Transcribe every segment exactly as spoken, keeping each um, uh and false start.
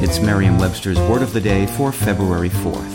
It's Merriam-Webster's Word of the Day for February fourth.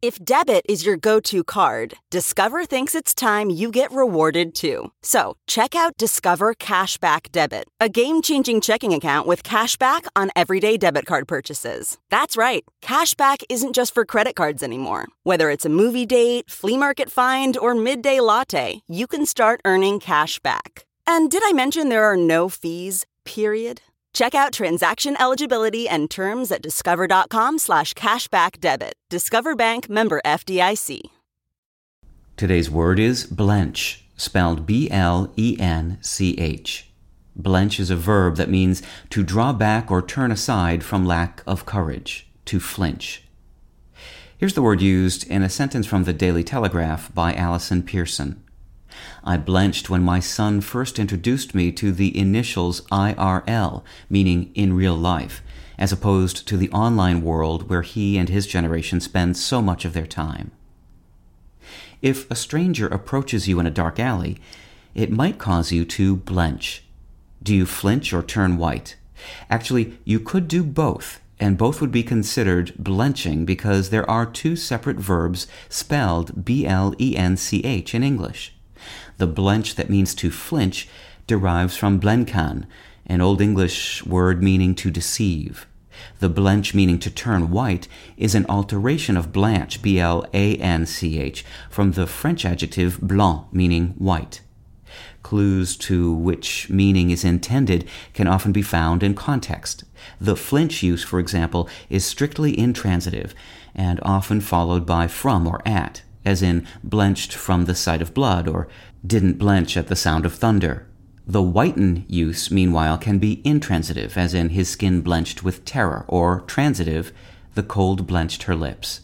If debit is your go-to card, Discover thinks it's time you get rewarded too. So check out Discover Cashback Debit, a game-changing checking account with cashback on everyday debit card purchases. That's right. Cashback isn't just for credit cards anymore. Whether it's a movie date, flea market find, or midday latte, you can start earning cashback. And did I mention there are no fees? Period. Check out transaction eligibility and terms at discover.com slash cashback debit. Discover Bank, member F D I C. Today's word is blench, spelled B L E N C H. Blench is a verb that means to draw back or turn aside from lack of courage, to flinch. Here's the word used in a sentence from The Daily Telegraph by Allison Pearson. I blenched when my son first introduced me to the initials I R L, meaning in real life, as opposed to the online world where he and his generation spend so much of their time. If a stranger approaches you in a dark alley, it might cause you to blench. Do you flinch or turn white? Actually, you could do both, and both would be considered blenching because there are two separate verbs spelled B L E N C H in English. The blench that means to flinch derives from blencan, an Old English word meaning to deceive. The blench meaning to turn white is an alteration of blanch, B L A N C H, from the French adjective blanc, meaning white. Clues to which meaning is intended can often be found in context. The flinch use, for example, is strictly intransitive and often followed by from or at, as in blenched from the sight of blood, or didn't blench at the sound of thunder. The whiten use, meanwhile, can be intransitive, as in his skin blenched with terror, or transitive, the cold blenched her lips.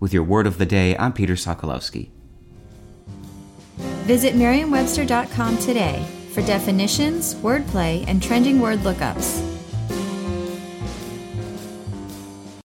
With your Word of the Day, I'm Peter Sokolowski. Visit merriam webster dot com today for definitions, wordplay, and trending word lookups.